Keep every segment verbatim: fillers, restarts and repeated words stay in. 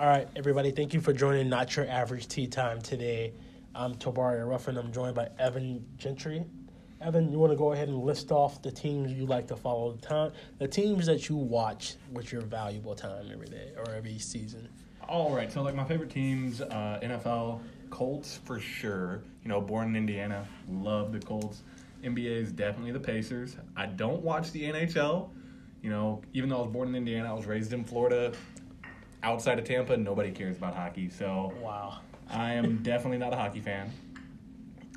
All right, everybody, thank you for joining Not Your Average Tea Time today. I'm Tobari Ruffin. I'm joined by Evan Gentry. Evan, you want to go ahead and list off the teams you like to follow, the time, the teams that you watch with your valuable time every day or every season. All right, so like my favorite teams, uh, N F L, Colts for sure. You know, born in Indiana, love the Colts. N B A is definitely the Pacers. I don't watch the N H L. You know, even though I was born in Indiana, I was raised in Florida. Outside of Tampa, nobody cares about hockey. So wow, I am definitely not a hockey fan.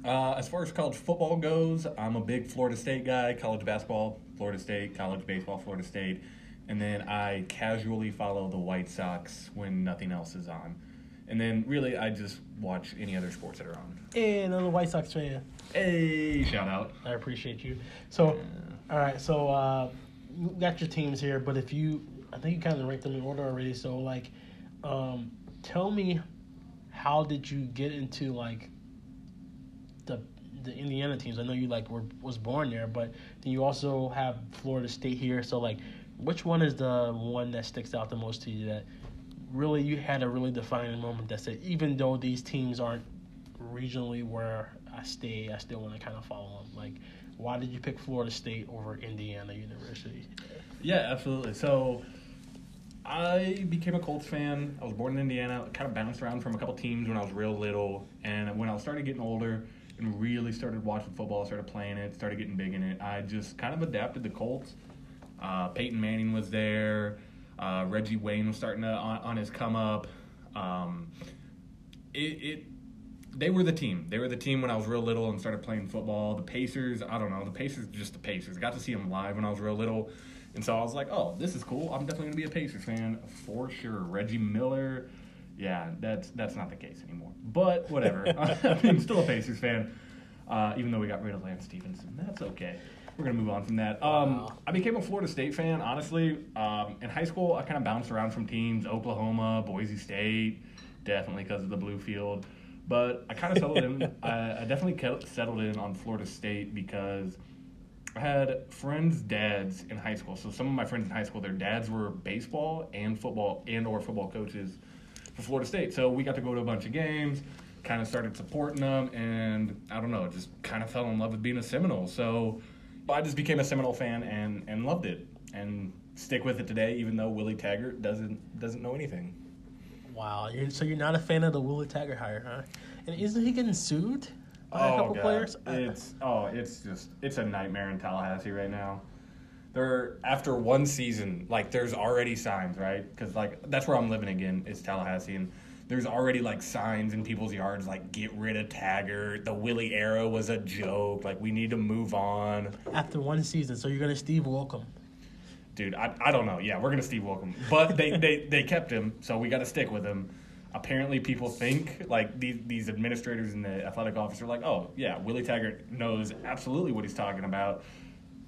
Uh, as far as college football goes, I'm a big Florida State guy. College basketball, Florida State. College baseball, Florida State. And then I casually follow the White Sox when nothing else is on. And then, really, I just watch any other sports that are on. Hey, another White Sox fan. Hey, shout out. I appreciate you. So, yeah. All right, so uh, you got your teams here, but if you – I think you kind of ranked them in order already. So, like, um, tell me how did you get into, like, the the Indiana teams? I know you, like, were was born there, but then you also have Florida State here. So, like, which one is the one that sticks out the most to you that really you had a really defining moment that said, even though these teams aren't regionally where I stay, I still want to kind of follow them? Like, why did you pick Florida State over Indiana University? Yeah, absolutely. So I became a Colts fan. I was born in Indiana. I kind of bounced around from a couple teams when I was real little. And when I started getting older and really started watching football, started playing it, started getting big in it, I just kind of adapted the Colts. Uh, Peyton Manning was there. Uh, Reggie Wayne was starting to, on, on his come up. Um, it, it, they were the team. They were the team when I was real little and started playing football. The Pacers, I don't know. The Pacers, just the Pacers. I got to see them live when I was real little. And so I was like, oh, this is cool. I'm definitely going to be a Pacers fan for sure. Reggie Miller, yeah, that's that's not the case anymore. But whatever. I'm still a Pacers fan, uh, even though we got rid of Lance Stephenson. That's okay. We're going to move on from that. Um, wow. I became a Florida State fan, honestly. Um, in high school, I kind of bounced around from teams, Oklahoma, Boise State, definitely because of the blue field. But I kind of settled in. I, I definitely kept, settled in on Florida State because I had friends' dads in high school. So some of my friends in high school, their dads were baseball and football and or football coaches for Florida State. So we got to go to a bunch of games, kind of started supporting them, and I don't know, just kind of fell in love with being a Seminole. So I just became a Seminole fan and, and loved it and stick with it today, even though Willie Taggart doesn't doesn't know anything. Wow, you're, so you're not a fan of the Willie Taggart hire, huh? And isn't he getting sued by oh, a couple God. players? It's oh, it's just it's a nightmare in Tallahassee right now. They're after one season, like there's already signs, right? Because like that's where I'm living again. It's Tallahassee, and there's already like signs in people's yards like get rid of Taggart. The Willie era was a joke. Like we need to move on. After one season, so you're gonna Steve Welcome. Dude, I I don't know. Yeah, we're gonna Steve Welcome. But they, they, they kept him, so we gotta stick with him. Apparently people think like these these administrators in the athletic office are like, oh yeah, Willie Taggart knows absolutely what he's talking about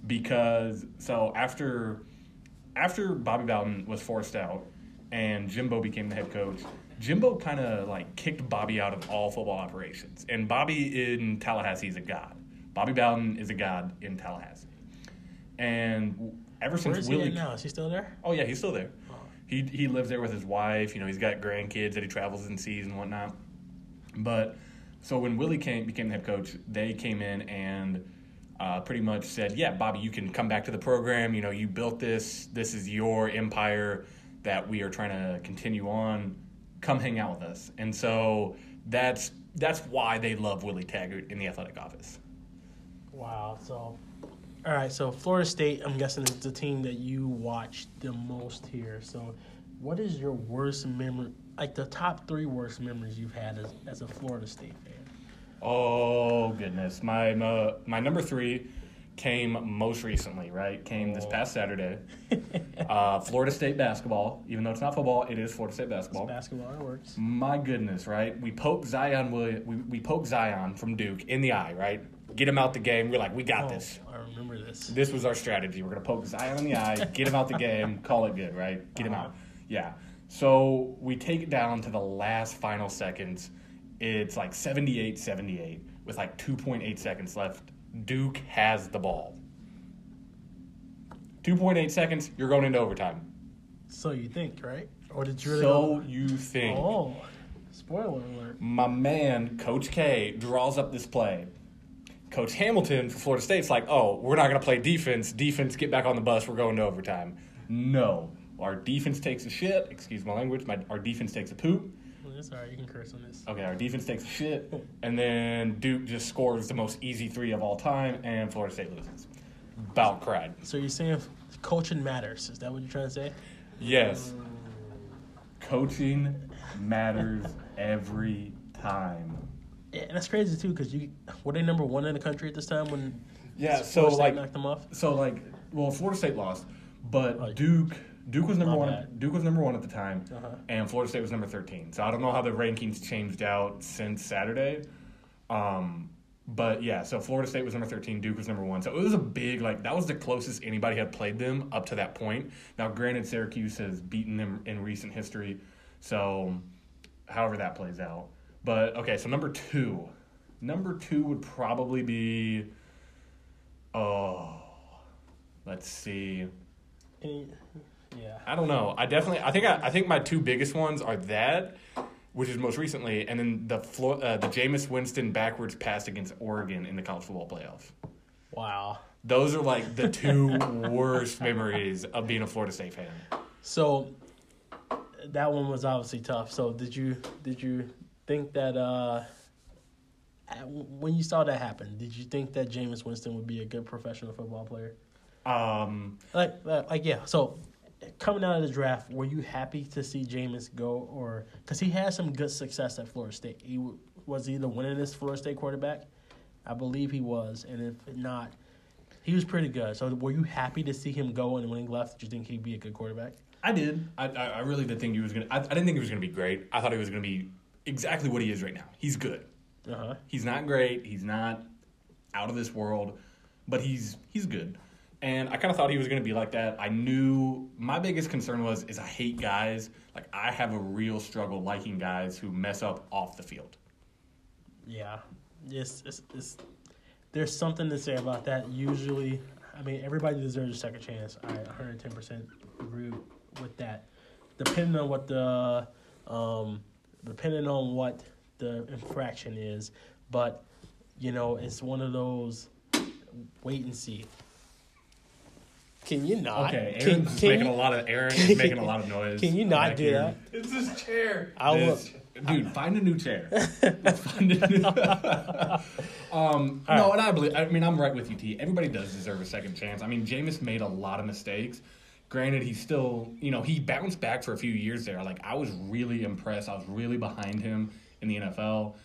because so after after Bobby Bowden was forced out and Jimbo became the head coach, Jimbo kind of, like, kicked Bobby out of all football operations. And Bobby in Tallahassee is a god. Bobby Bowden is a god in Tallahassee. And ever since Where is Willie he at now? Is he still there? Oh, yeah, he's still there. Oh. He he lives there with his wife. You know, he's got grandkids that he travels and sees and whatnot. But so when Willie came, became the head coach, they came in and uh, pretty much said, yeah, Bobby, you can come back to the program. You know, you built this. This is your empire that we are trying to continue on. Come hang out with us. And so that's that's why they love Willie Taggart in the athletic office. Wow. So, all right, so Florida State, I'm guessing, is the team that you watch the most here. So what is your worst memory, like the top three worst memories you've had as, as a Florida State fan? Oh, goodness. My, my, my number three came most recently, right? Came this past Saturday. uh, Florida State basketball. Even though it's not football, it is Florida State basketball. It's basketball, it works. My goodness, right? We poked Zion Williams, we, we poked Zion from Duke in the eye, right? Get him out the game. We're like, we got oh, this. I remember this. This was our strategy. We're going to poke Zion in the eye, get him out the game, call it good, right? Get uh-huh. him out. Yeah. So we take it down to the last final seconds. It's like seventy-eight seventy-eight with like two point eight seconds left. Duke has the ball. two point eight seconds, you're going into overtime. So you think, right? Or did you really So go? You think. Oh, spoiler alert. My man, Coach K, draws up this play. Coach Hamilton for Florida State's like, oh, we're not going to play defense. Defense, get back on the bus. We're going to overtime. No. Our defense takes a shit. Excuse my language. My, our defense takes a poop. It's all right. You can curse on this. Okay, our defense takes a shit. And then Duke just scores the most easy three of all time, and Florida State loses. About cried. So you're saying coaching matters. Is that what you're trying to say? Yes. Um, coaching matters every time. Yeah, and that's crazy, too, because you were they number one in the country at this time when yeah, Florida so State like, knocked them off? So, like, well, Florida State lost, but oh, Duke – Duke was number one. Duke was number one at the time, uh-huh. and Florida State was number thirteen. So I don't know how the rankings changed out since Saturday, um, but yeah. So Florida State was number thirteen. Duke was number one. So it was a big like that was the closest anybody had played them up to that point. Now, granted, Syracuse has beaten them in recent history, so however that plays out. But okay, so number two, number two would probably be, oh, let's see. Any- Yeah. I don't know. I definitely. I think. I, I think my two biggest ones are that, which is most recently, and then the floor, uh, the Jameis Winston backwards pass against Oregon in the college football playoff. Wow. Those are like the two worst memories of being a Florida State fan. So, that one was obviously tough. So did you did you think that uh, when you saw that happen, did you think that Jameis Winston would be a good professional football player? Um. Like like yeah. So. Coming out of the draft, were you happy to see Jameis go, or because he had some good success at Florida State? He was he the winningest Florida State quarterback, I believe he was, and if not, he was pretty good. So, were you happy to see him go? And when he left, did you think he'd be a good quarterback? I did. I I really did think he was gonna. I, I didn't think he was gonna be great. I thought he was gonna be exactly what he is right now. He's good. Uh huh. He's not great. He's not out of this world, but he's he's good. And I kind of thought he was going to be like that. I knew my biggest concern was is I hate guys. Like, I have a real struggle liking guys who mess up off the field. Yeah. It's, it's, it's, there's something to say about that. Usually, I mean, everybody deserves a second chance. I one hundred ten percent agree with that. Depending on what the um, depending on what the infraction is. But, you know, it's one of those wait and see. Can you not? Okay, Aaron's can, can making you, a lot of Aaron is making a lot of noise. Can you not do that? It's this chair. I will, dude, I, find a new chair. find a new um, right. No, and I believe. I mean, I'm right with you, T. Everybody does deserve a second chance. I mean, Jameis made a lot of mistakes. Granted, he still, you know, he bounced back for a few years there. Like, I was really impressed. I was really behind him in the N F L,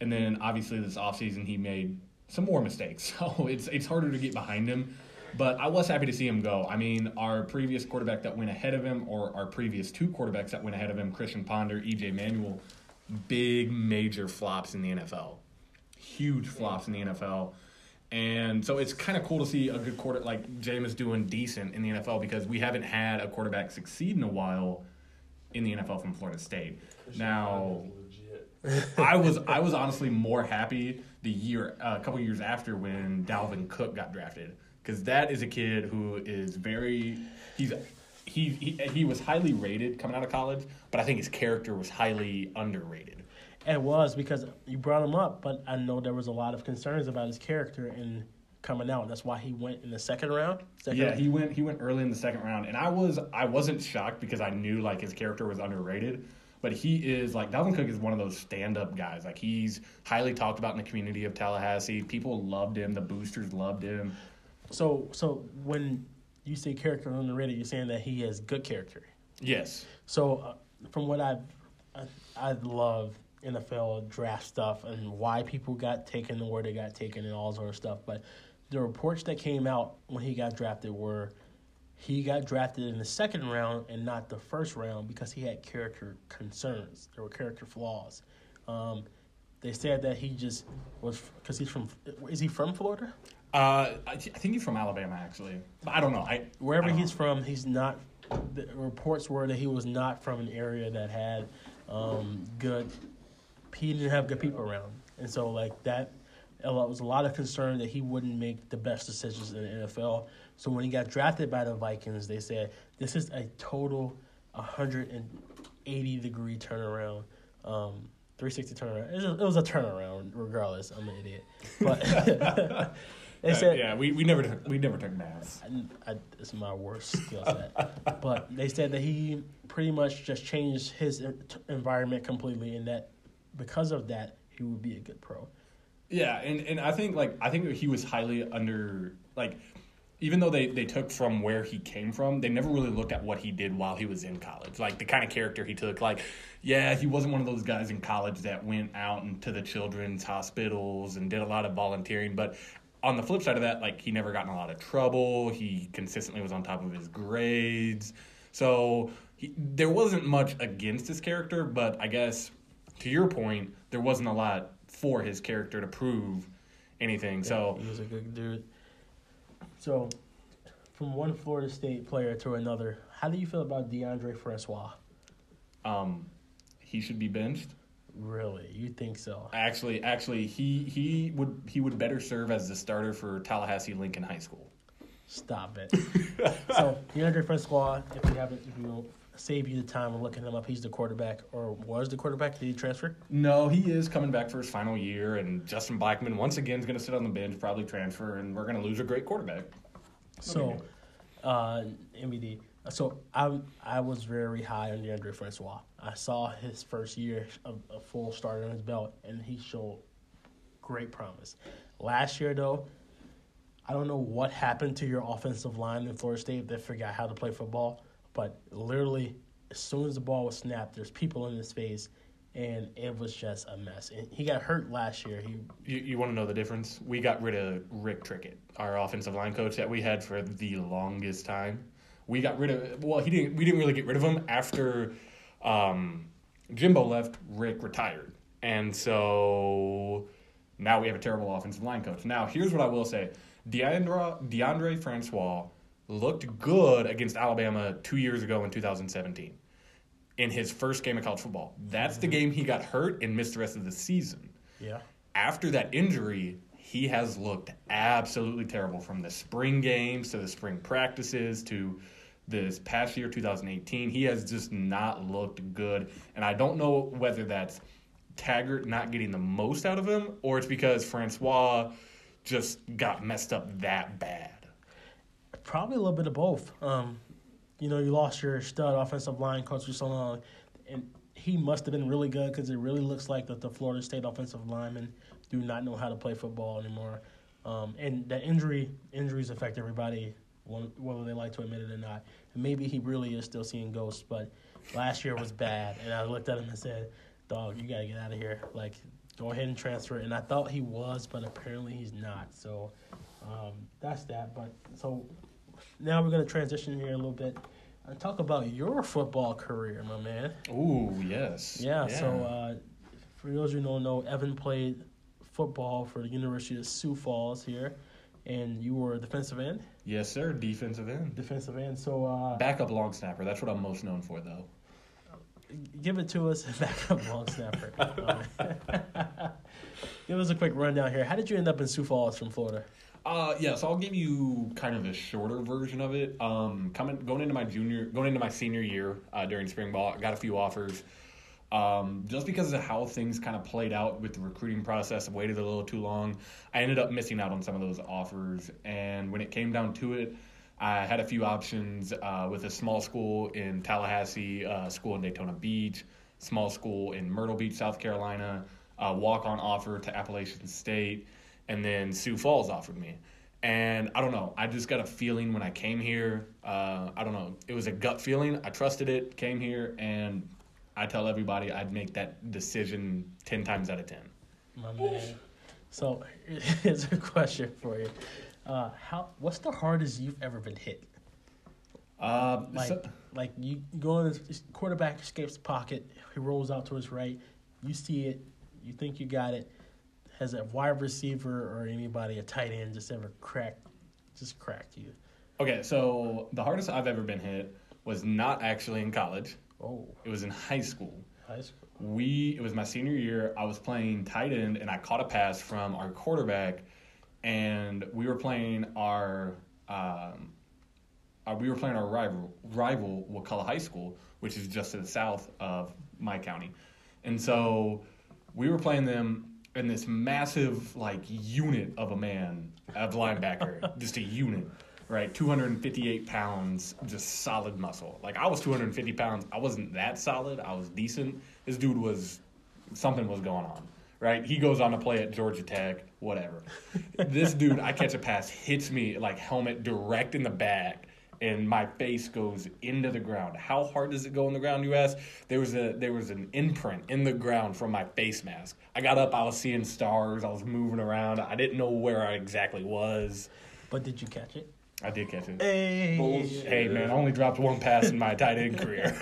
and then obviously this offseason he made some more mistakes. So it's it's harder to get behind him. But I was happy to see him go. I mean, our previous quarterback that went ahead of him or our previous two quarterbacks that went ahead of him, Christian Ponder, E J Manuel, big, major flops in the N F L. Huge flops in the N F L. And so it's kind of cool to see a good quarterback like Jameis doing decent in the N F L because we haven't had a quarterback succeed in a while in the N F L from Florida State. Now, I was I was honestly more happy the year uh, a couple years after when Dalvin Cook got drafted. Because that is a kid who is very – he's he, he he was highly rated coming out of college, but I think his character was highly underrated. It was because you brought him up, but I know there was a lot of concerns about his character in coming out. That's why he went in the second round. Second yeah, round. he went he went early in the second round. And I, was, I wasn't shocked because I knew, like, his character was underrated. But he is, like, Dalvin Cook is one of those stand-up guys. Like, he's highly talked about in the community of Tallahassee. People loved him. The boosters loved him. So, so when you say character on the radio, you're saying that he has good character. Yes. So, uh, from what I've, I, I love N F L draft stuff and why people got taken and where they got taken and all sort of stuff. But the reports that came out when he got drafted were he got drafted in the second round and not the first round because he had character concerns. There were character flaws. Um, they said that he just was because he's from. Is he from Florida? Uh, I, th- I think he's from Alabama, actually. But I don't know. I Wherever I he's know. from, he's not – the reports were that he was not from an area that had um, good – he didn't have good people around. And so, like, that – it was a lot of concern that he wouldn't make the best decisions in the N F L. So when he got drafted by the Vikings, they said, this is a total 100 and eighty degree turnaround, um, three sixty turnaround. It was, a, it was a turnaround, regardless. I'm an idiot, but they said, uh, yeah, we, we never we never took math. I, I, it's my worst skill set. But they said that he pretty much just changed his environment completely, and that because of that, he would be a good pro. Yeah, and, and I think like I think he was highly under like. Even though they, they took from where he came from, they never really looked at what he did while he was in college. Like, the kind of character he took. Like, yeah, he wasn't one of those guys in college that went out into the children's hospitals and did a lot of volunteering. But on the flip side of that, like, he never got in a lot of trouble. He consistently was on top of his grades. So he, there wasn't much against his character, but I guess, to your point, there wasn't a lot for his character to prove anything. Yeah, so he was a good dude. So, from one Florida State player to another, how do you feel about DeAndre Francois? Um, he should be benched. Really? You think so? Actually, actually, he he would he would better serve as the starter for Tallahassee Lincoln High School. Stop it. So DeAndre Francois, if you haven't, if you don't save you the time of looking him up, he's the quarterback, or was the quarterback. Did he transfer? No, he is coming back for his final year, and Justin Blackman once again is going to sit on the bench, probably transfer, and we're going to lose a great quarterback. So, uh, M V D. So I I was very high on DeAndre Francois. I saw his first year of a full start on his belt, and he showed great promise. Last year, though, I don't know what happened to your offensive line in Florida State. They forgot how to play football. But literally, as soon as the ball was snapped, there's people in his face, and it was just a mess. And he got hurt last year. He You, you want to know the difference? We got rid of Rick Trickett, our offensive line coach that we had for the longest time. We got rid of – well, he didn't. we didn't really get rid of him. After um, Jimbo left, Rick retired. And so now we have a terrible offensive line coach. Now, here's what I will say. DeAndre, DeAndre Francois – looked good against Alabama two years ago in two thousand seventeen in his first game of college football. That's mm-hmm. the game he got hurt and missed the rest of the season. Yeah. After that injury, he has looked absolutely terrible from the spring games to the spring practices to this past year, two thousand eighteen. He has just not looked good. And I don't know whether that's Taggart not getting the most out of him or it's because Francois just got messed up that bad. Probably a little bit of both. Um, you know, you lost your stud offensive line coach for so long, and he must have been really good because it really looks like that the Florida State offensive linemen do not know how to play football anymore. Um, and that injury injuries affect everybody, whether they like to admit it or not. And maybe he really is still seeing ghosts, but last year was bad. And I looked at him and said, "Dog, you gotta get out of here. Like, go ahead and transfer." And I thought he was, but apparently he's not. So um, that's that. But so. Now we're going to transition here a little bit and talk about your football career, my man. Ooh, yes. Yeah, yeah. So uh, for those who don't know, Evan played football for the University of Sioux Falls here, and you were defensive end? Yes, sir, defensive end. Defensive end. So uh, backup long snapper. That's what I'm most known for, though. Give it to us, backup long snapper. um, give us a quick rundown here. How did you end up in Sioux Falls from Florida? Uh, yeah, so I'll give you kind of a shorter version of it. Um, coming going into my junior, going into my senior year uh, during spring ball, I got a few offers. Um, just because of how things kind of played out with the recruiting process, I waited a little too long. I ended up missing out on some of those offers, and when it came down to it, I had a few options uh, with a small school in Tallahassee, uh, school in Daytona Beach, small school in Myrtle Beach, South Carolina, uh, walk-on offer to Appalachian State. And then Sioux Falls offered me. And I don't know. I just got a feeling when I came here. Uh, I don't know. It was a gut feeling. I trusted it, came here, and I tell everybody I'd make that decision ten times out of ten. My man. So here's a question for you. Uh, how? What's the hardest you've ever been hit? Uh, like, so, like you go in, the quarterback escapes the pocket. He rolls out to his right. You see it. You think you got it. Has a wide receiver or anybody, a tight end, just ever cracked, just cracked you? Okay, so the hardest I've ever been hit was not actually in college. Oh. It was in high school. High school. We, it was my senior year. I was playing tight end, and I caught a pass from our quarterback, and we were playing our um, uh, we were playing our rival, rival Wakulla High School, which is just to the south of my county. And so we were playing them in this massive, like, unit of a man, a linebacker, just a unit, right? two hundred fifty-eight pounds, just solid muscle. Like, I was two hundred fifty pounds. I wasn't that solid. I was decent. This dude was, something was going on, right? He goes on to play at Georgia Tech, whatever. This dude, I catch a pass, hits me, like, helmet direct in the back, and my face goes into the ground. How hard does it go in the ground, you ask? There was a there was an imprint in the ground from my face mask. I got up, I was seeing stars, I was moving around. I didn't know where I exactly was. But did you catch it? I did catch it. Hey, Bullshit. Hey man, I only dropped one pass in my tight end career.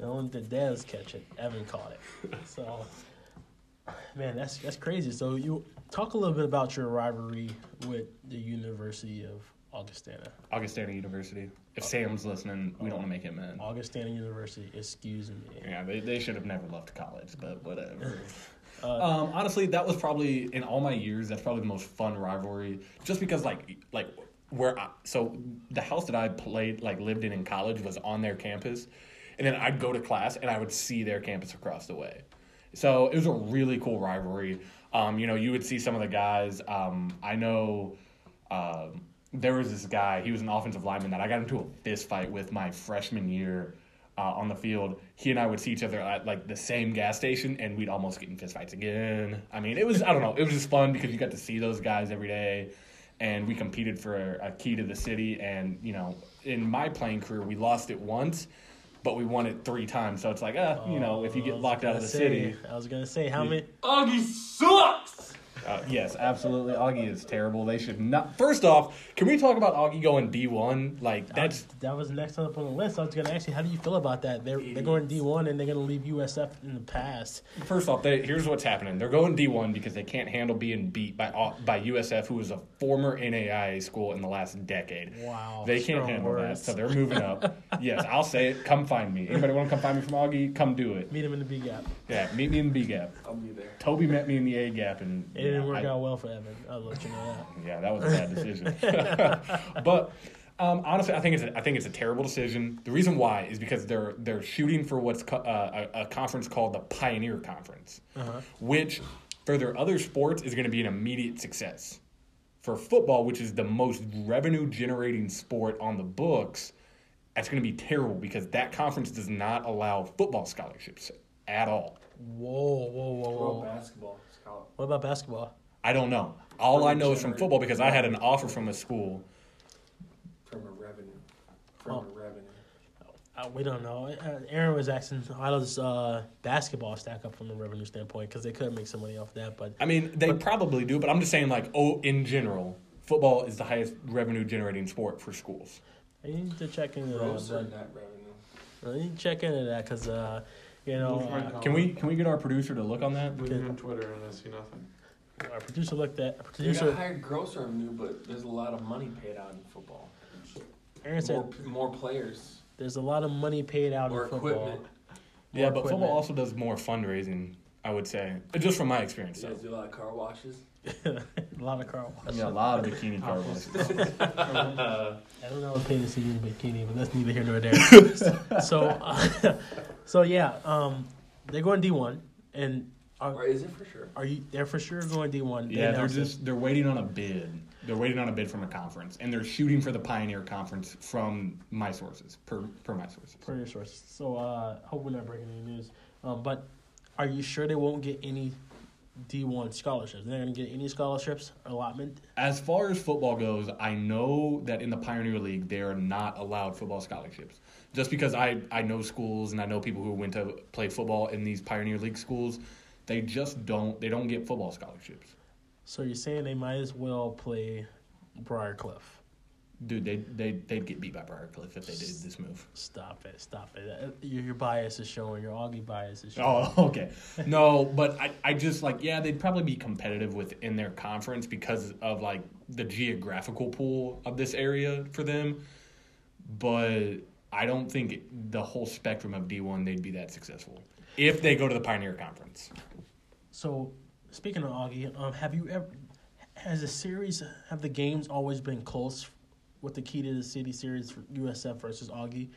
Only the Dez catch it. Evan caught it. So, man, that's that's crazy. So you talk a little bit about your rivalry with the University of Augustana. Augustana University. If okay. Sam's listening, we don't want to make him mad. Augustana University, excuse me. Yeah, they they should have never left college, but whatever. uh, um, honestly, that was probably, in all my years, that's probably the most fun rivalry. Just because, like, like where I, so the house that I played, like, lived in in college was on their campus. And then I'd go to class, and I would see their campus across the way. So it was a really cool rivalry. Um, you know, you would see some of the guys. Um, I know... Uh, There was this guy, he was an offensive lineman that I got into a fist fight with my freshman year uh, on the field. He and I would see each other at, like, the same gas station, and we'd almost get in fist fights again. I mean, it was, I don't know, it was just fun because you got to see those guys every day, and we competed for a, a key to the city. And, you know, in my playing career, we lost it once, but we won it three times. So it's like, uh, oh, you know, if you get locked out of the say, city. I was going to say, how many? Augie sucks! Uh, yes, absolutely. Augie is terrible. They should not. First off, can we talk about Augie going D one? Like that's I, that was the next one up on the list. I was going to ask you, how do you feel about that? They're they're going D one and they're going to leave U S F in the past. First off, they, here's what's happening. They're going D one because they can't handle being beat by by U S F, who is a former N A I A school in the last decade. Wow, they can't handle words. that, so they're moving up. Yes, I'll say it. Come find me. Anybody want to come find me from Augie? Come do it. Meet him in the B gap. Yeah, meet me in the B gap. I'll be there. Toby met me in the A gap and. It didn't work I, out well for Evan. I'll let you know that. Yeah, that was a bad decision. But um, honestly, I think it's a, I think it's a terrible decision. The reason why is because they're they're shooting for what's co- uh, a, a conference called the Pioneer Conference, uh-huh. which for their other sports is going to be an immediate success. For football, which is the most revenue generating sport on the books, that's going to be terrible because that conference does not allow football scholarships at all. Whoa, whoa, whoa, whoa! Basketball. What about basketball? I don't know. All I know is from football because I had an offer from a school. From a revenue. From oh. a revenue. Uh, we don't know. Aaron was asking how does uh, basketball stack up from a revenue standpoint because they could make some money off that. But I mean, they but, probably do, but I'm just saying, like, oh, in general, football is the highest revenue-generating sport for schools. I need to check into that. Revenue. I need to check into that because uh, – You know, uh, can we can we get our producer to look on that? We've been on Twitter and I see nothing. Our producer looked at. Our producer you got hired gross revenue, but there's a lot of money paid out in football. Aaron said more, more players. There's a lot of money paid out more in football. Equipment. Yeah, more but equipment. Football also does more fundraising, I would say, just from my experience. You guys do a lot of car washes. a lot of car washes. Yeah, a lot of bikini car washes. I don't know what paid to see you in bikini, but that's neither here nor there. so. Uh, So yeah, um, they're going D one, and are, or is it for sure? Are you? They're for sure going D one. They yeah, they're just it. they're waiting on a bid. They're waiting on a bid from a conference, and they're shooting for the Pioneer Conference from my sources, per per my sources. Per your sources. So uh, hope we're not breaking any news. Um, but are you sure they won't get any D one scholarships? They're going to get any scholarships allotment? As far as football goes, I know that in the Pioneer League they are not allowed football scholarships. Just because I, I know schools and I know people who went to play football in these Pioneer League schools, they just don't they don't get football scholarships. So you're saying they might as well play Briarcliff? Dude, they they they'd get beat by Briarcliff if they did this move. Stop it! Stop it! Your, your bias is showing. Your Augie bias is showing. Oh, okay. No, but I, I just like yeah, they'd probably be competitive within their conference because of like the geographical pool of this area for them, but. I don't think the whole spectrum of D one, they'd be that successful if they go to the Pioneer Conference. So, speaking of Augie, um, have you ever, has the series, have the games always been close with the Key to the City series for U S F versus Augie?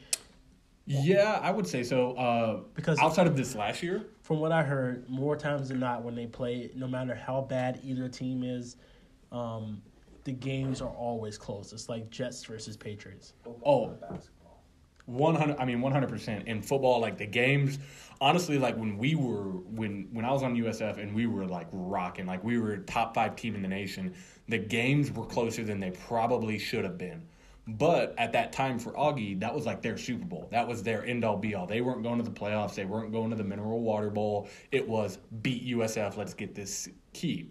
Yeah, I would say so. Uh, because outside of this last year, from what I heard, more times than not, when they play, no matter how bad either team is, um, the games are always close. It's like Jets versus Patriots. Oh, one hundred. I mean, one hundred percent in football. Like the games, honestly, like when we were when when I was on U S F and we were like rocking, like we were a top five team in the nation. The games were closer than they probably should have been. But at that time for Augie, that was like their Super Bowl. That was their end-all, be-all. They weren't going to the playoffs. They weren't going to the Mineral Water Bowl. It was beat U S F. Let's get this key.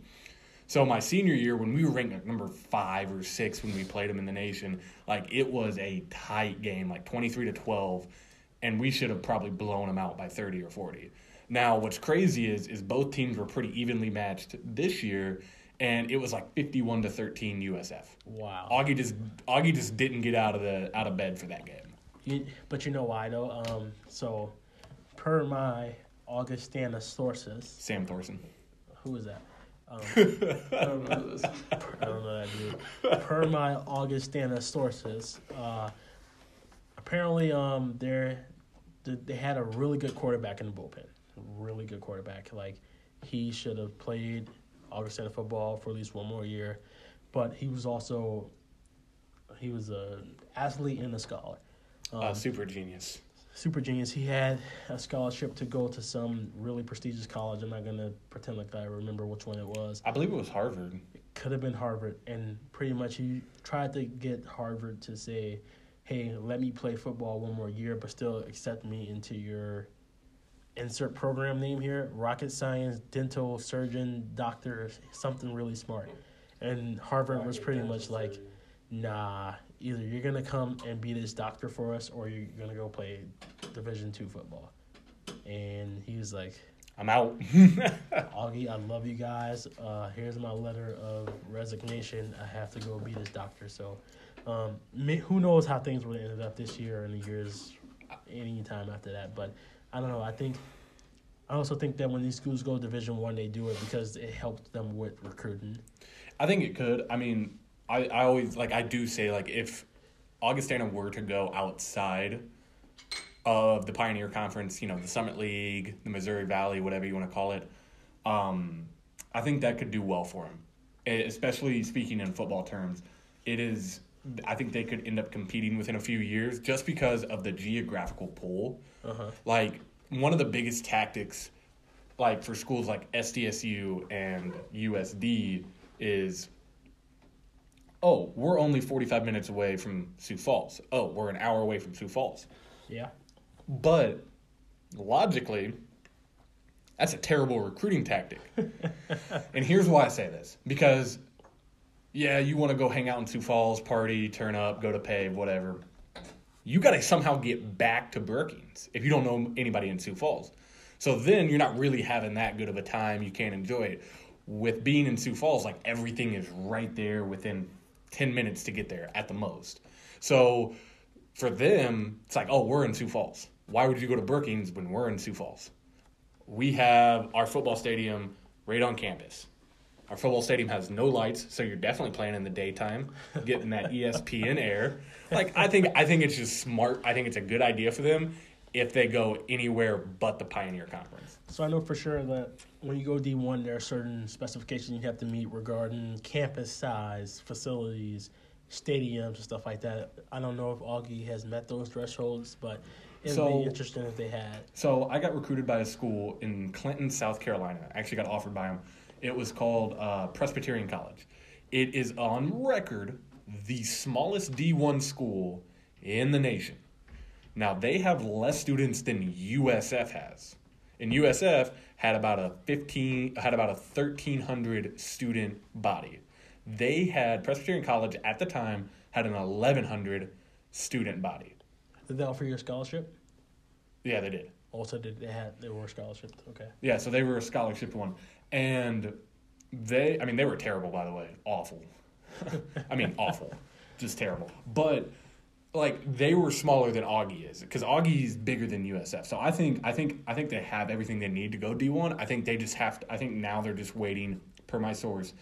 So my senior year, when we were ranked like number five or six when we played them in the nation, like it was a tight game, like twenty-three to twelve, and we should have probably blown them out by thirty or forty. Now what's crazy is is both teams were pretty evenly matched this year, and it was like fifty-one to thirteen U S F. Wow. Augie just Augie just didn't get out of the out of bed for that game. You, but you know why though? Um, so, per my Augustana sources, Sam Thorson. Who is that? Um, I don't know this. I don't know that dude. Per my Augustana sources, uh, apparently um they they had a really good quarterback in the bullpen. Really good quarterback. Like he should have played Augustana football for at least one more year, but he was also he was an athlete and a scholar. Um, uh, super genius. Super genius. He had a scholarship to go to some really prestigious college. I'm not going to pretend like I remember which one it was. I believe it was Harvard. It could have been Harvard, and pretty much he tried to get Harvard to say, hey, let me play football one more year, but still accept me into your – insert program name here, rocket science, dental, surgeon, doctor, something really smart. And Harvard was pretty much like, nah, either you're going to come and be this doctor for us or you're going to go play Division two football. And he was like, I'm out. Augie, I love you guys. Uh, here's my letter of resignation. I have to go be this doctor. So um, who knows how things would have ended up this year and the years any time after that. But I don't know. I think I also think that when these schools go Division One, they do it because it helps them with recruiting. I think it could. I mean, I, I always like I do say like if Augustana were to go outside of the Pioneer Conference, you know, the Summit League, the Missouri Valley, whatever you want to call it, um, I think that could do well for them. It, especially speaking in football terms, it is. I think they could end up competing within a few years just because of the geographical pull. Uh-huh. Like, one of the biggest tactics, like, for schools like S D S U and U S D is, oh, we're only forty-five minutes away from Sioux Falls. Oh, we're an hour away from Sioux Falls. Yeah. But, logically, that's a terrible recruiting tactic. And here's why I say this. Because yeah, you want to go hang out in Sioux Falls, party, turn up, go to Pave, whatever. You got to somehow get back to Berkings if you don't know anybody in Sioux Falls. So then you're not really having that good of a time. You can't enjoy it. With being in Sioux Falls, like everything is right there within ten minutes to get there at the most. So for them, it's like, oh, we're in Sioux Falls. Why would you go to Berkings when we're in Sioux Falls? We have our football stadium right on campus. Our football stadium has no lights, so you're definitely playing in the daytime, getting that E S P N air. Like, I think I think it's just smart. I think it's a good idea for them if they go anywhere but the Pioneer Conference. So I know for sure that when you go D one, there are certain specifications you have to meet regarding campus size, facilities, stadiums, and stuff like that. I don't know if Augie has met those thresholds, but it would so, be interesting if they had. So I got recruited by a school in Clinton, South Carolina. I actually got offered by them. It was called uh, Presbyterian College. It is on record the smallest D one school in the nation. Now, they have less students than U S F has. And U S F had about a fifteen had about a thirteen hundred student body. They had Presbyterian College at the time had an eleven hundred student body. Did they offer you a scholarship? Yeah, they did. Also, did they had they were a scholarship? Okay. Yeah, so they were a scholarship one. And they, I mean, they were terrible, by the way. Awful. I mean, awful. Just terrible. But, like, they were smaller than Augie is because Augie is bigger than U S F. So I think I think, I think they have everything they need to go D one. I think they just have to – I think now they're just waiting, per my source,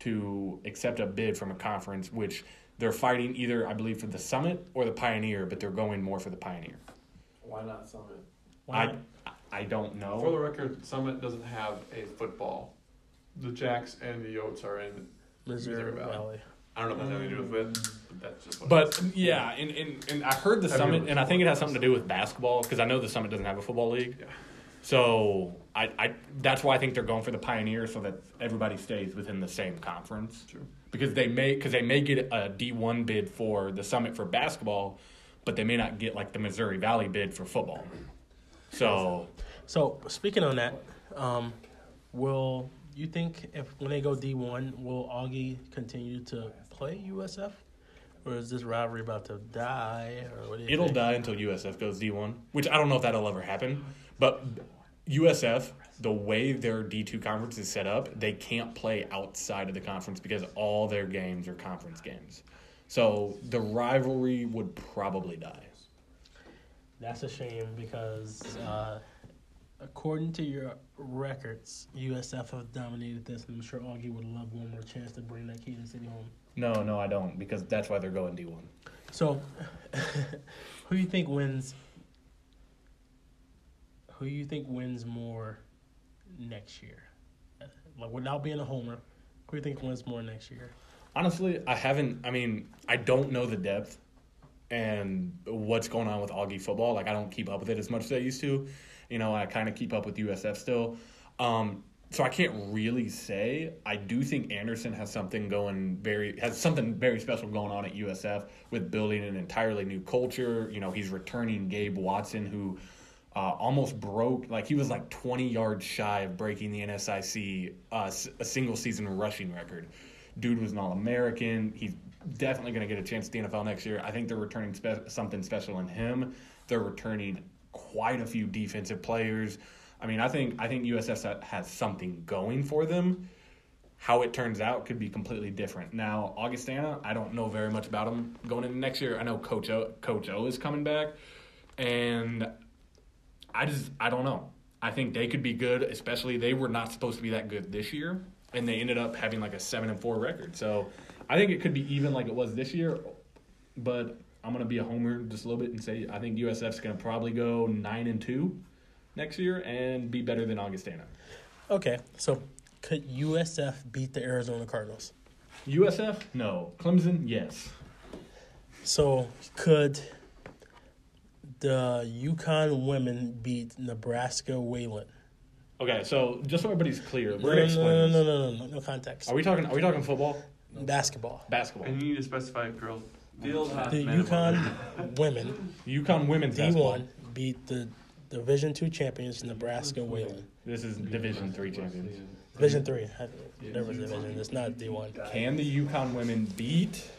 to accept a bid from a conference, which They're fighting either, I believe, for the Summit or the Pioneer, but they're going more for the Pioneer. Why not Summit? Why not? I I don't know. For the record, Summit doesn't have a football. The Jacks and the Yotes are in Missouri Valley. Valley. I don't know if that's anything to do with it, but that's just what But, yeah, and, and, and I heard the have Summit, and I think it has something to do with basketball, because I know the Summit doesn't have a football league. Yeah. So I, I that's why I think they're going for the Pioneer, so that everybody stays within the same conference. True. Because they may because they may get a D one bid for the Summit for basketball, but they may not get like the Missouri Valley bid for football. So, so speaking on that, um, will you think if when they go D one, will Augie continue to play U S F? Or is this rivalry about to die? Or what do you It'll think? die until U S F goes D one, which I don't know if that'll ever happen. But U S F, the way their D two conference is set up, they can't play outside of the conference because all their games are conference games. So the rivalry would probably die. That's a shame because uh, according to your records, U S F have dominated this, and I'm sure Augie would love one more chance to bring that Kansas City home. No, no, I don't, because that's why they're going D one. So, who do you think wins? Who do you think wins more next year? Like, without being a homer, who do you think wins more next year? Honestly, I haven't. I mean, I don't know the depth and what's going on with Augie football. Like, I don't keep up with it as much as I used to. You know, I kind of keep up with U S F still. Um, So I can't really say. I do think Anderson has something going very has something very special going on at U S F with building an entirely new culture. You know, he's returning Gabe Watson, who uh, almost broke like he was like twenty yards shy of breaking the N S I C uh, a single season rushing record. Dude was an All-American. He's definitely going to get a chance at the N F L next year. I think they're returning spe- something special in him. They're returning quite a few defensive players. I mean, I think I think U S F has something going for them. How it turns out could be completely different. Now, Augustana, I don't know very much about them going into next year. I know Coach O, Coach O is coming back, and I just I don't know. I think they could be good, especially they were not supposed to be that good this year, and they ended up having like a seven and four record. So I think it could be even like it was this year, but I'm gonna be a homer just a little bit and say I think U S F's gonna probably go nine and two. Next year and be better than Augustana. Okay, so could U S F beat the Arizona Cardinals? U S F? No. Clemson? Yes. So could the UConn women beat Nebraska Wesleyan? Okay, so just so everybody's clear, we're going to explain this. No, no, no, no, no, no context. Are we talking Are we talking football? Basketball. Basketball. And you need to specify girls. The UConn women. UConn women's basketball. D one beat the Division two champions, Nebraska Wesleyan. This is Division three champions. Division three. There was Division. It's not D one. Can the UConn women beat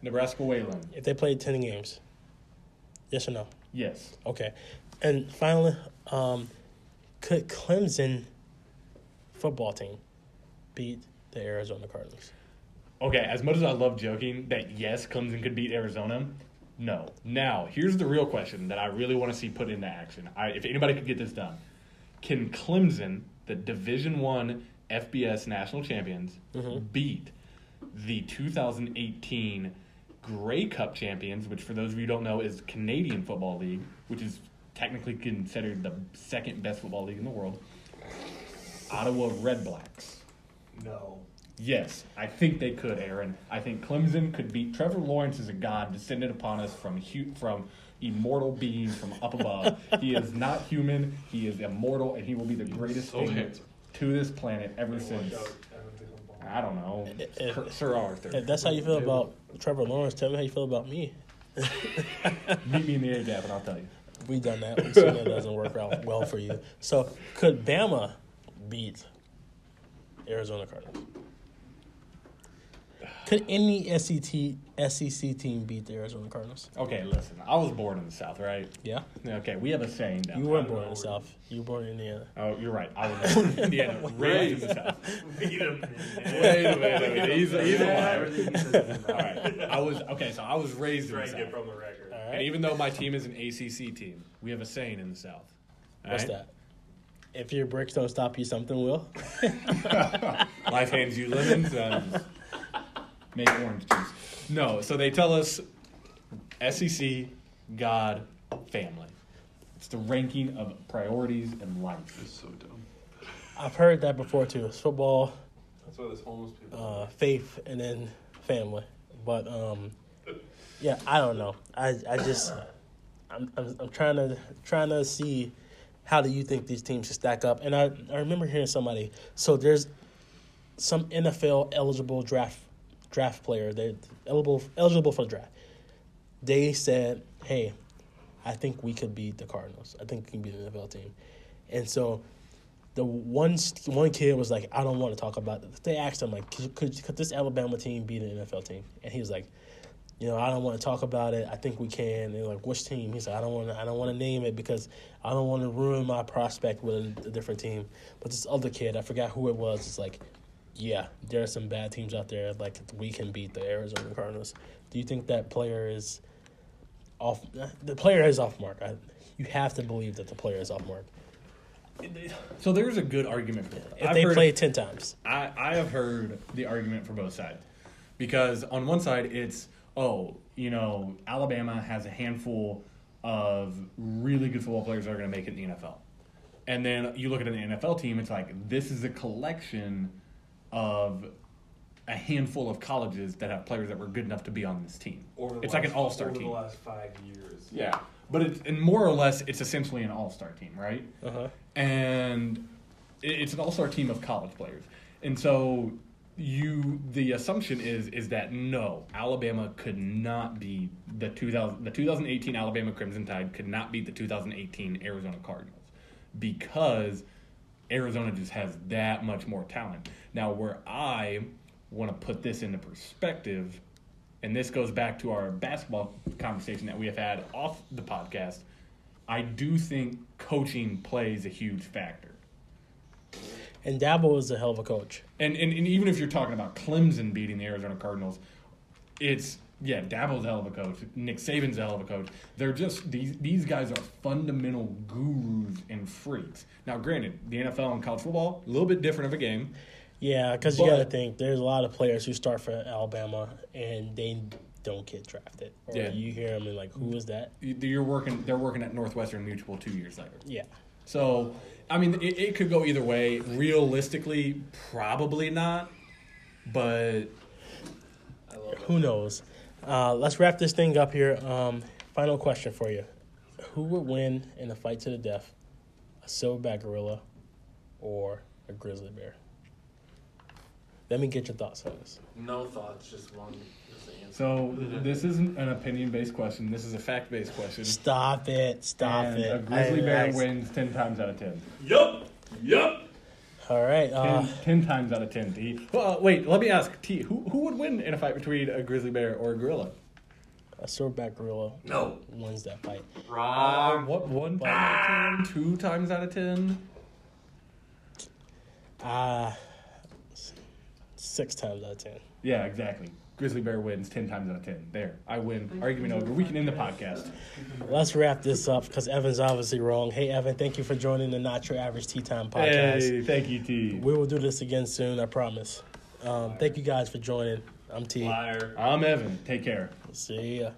Nebraska Wesleyan? If they played ten games. Yes or no? Yes. Okay. And finally, um, could Clemson football team beat the Arizona Cardinals? Okay, as much as I love joking that, yes, Clemson could beat Arizona, no. Now, here's the real question that I really want to see put into action. I, if anybody could get this done. Can Clemson, the Division I F B S national champions, mm-hmm. beat the two thousand eighteen Grey Cup champions, which for those of you who don't know is Canadian Football League, which is technically considered the second best football league in the world, Ottawa Red Blacks? No. Yes, I think they could, Aaron. I think Clemson could beat Trevor Lawrence is a god descended upon us from hu- from immortal beings from up above. He is not human. He is immortal, and he will be the greatest so thing handsome. to this planet ever it since, I don't know, it, it, Sir Arthur. If that's how you feel about Trevor Lawrence, tell me how you feel about me. Meet me in the air gap, and I'll tell you. We've done that. We've seen that doesn't work out well for you. So could Bama beat Arizona Cardinals? Could any S E C team beat the Arizona Cardinals? Okay, listen. I was born in the South, right? Yeah. Okay, we have a saying down. You weren't born in the South. You were born in Indiana. Oh, you're right. I was born in Indiana. Raised in the South. Wait a minute. Wait a minute. He's a liar. All right. I was okay. So I was raised in the South. From the record. All right. And even though my team is an A C C team, we have a saying in the South. All What's right? that? If your bricks don't stop you, something will. Life hands you lemons. Um, Make orange juice. No, so they tell us S E C, God, family. It's the ranking of priorities in life. It's so dumb. I've heard that before, too. It's football, that's why there's homeless people. Uh, faith, and then family. But, um, yeah, I don't know. I I just I'm, – I'm, I'm trying to trying to see how do you think these teams should stack up. And I, I remember hearing somebody – so there's some N F L-eligible draft draft player. They're eligible, eligible for the draft. They said, hey, I think we could beat the Cardinals. I think we can beat the N F L team. And so the one one kid was like, I don't want to talk about it. They asked him, like, could, could, could this Alabama team beat an N F L team? And he was like, you know, I don't want to talk about it. I think we can. And they're like, which team? He's like, I don't want to, I don't want to name it because I don't want to ruin my prospect with a, a different team. But this other kid, I forgot who it was, is like, yeah, there are some bad teams out there. Like, we can beat the Arizona Cardinals. Do you think that player is off? The player is off mark. I, you have to believe that the player is off mark. So there's a good argument for it. If I've they heard, play ten times. I, I have heard the argument for both sides. Because on one side, it's, oh, you know, Alabama has a handful of really good football players that are going to make it in the N F L. And then you look at an N F L team, it's like, this is a collection of a handful of colleges that have players that were good enough to be on this team. Over it's last, like an all-star over team. Over the last five years. Yeah. But it's, and more or less, it's essentially an all-star team, right? Uh-huh. And it's an all-star team of college players. And so you, the assumption is is that no, Alabama could not be the two thousand the twenty eighteen Alabama Crimson Tide could not beat the two thousand eighteen Arizona Cardinals because Arizona just has that much more talent. Now, where I want to put this into perspective. And this goes back to our basketball conversation that we have had off the podcast. I do think coaching plays a huge factor. And Dabo is a hell of a coach. And, and and even if you're talking about Clemson beating the Arizona Cardinals, it's, yeah, Dabo's a hell of a coach. Nick Saban's a hell of a coach. They're just, these these guys are fundamental gurus and freaks. Now, granted, the N F L and college football, a little bit different of a game. Yeah, because you got to think, there's a lot of players who start for Alabama and they don't get drafted. Or yeah. You hear them and like, who is that? You're working. They're working at Northwestern Mutual two years later. Yeah. So, I mean, it, it could go either way. Realistically, probably not. But I love it. Who knows? Uh, let's wrap this thing up here. Um, final question for you: who would win in a fight to the death, a silver back gorilla, or a grizzly bear? Let me get your thoughts on this. No thoughts, just one. Just answer. So this isn't an opinion-based question. This is a fact-based question. Stop it. Stop and it. A grizzly I, bear I, wins ten times out of ten. Yup. Yup. All right. Uh, ten, ten times out of ten, D. Well, uh, wait, let me ask, T, who, who would win in a fight between a grizzly bear or a gorilla? A silverback gorilla no. wins that fight. Wrong. Uh, what, one fight ah. out of ten? Two times out of ten? Ah. Uh, Six times out of ten. Yeah, exactly. Grizzly bear wins ten times out of ten. There. I win. Argument over. We can end the podcast. Let's wrap this up because Evan's obviously wrong. Hey, Evan, thank you for joining the Not Your Average Tea Time podcast. Hey, thank you, T. We will do this again soon, I promise. Um, thank you guys for joining. I'm T. Liar. I'm Evan. Take care. See ya.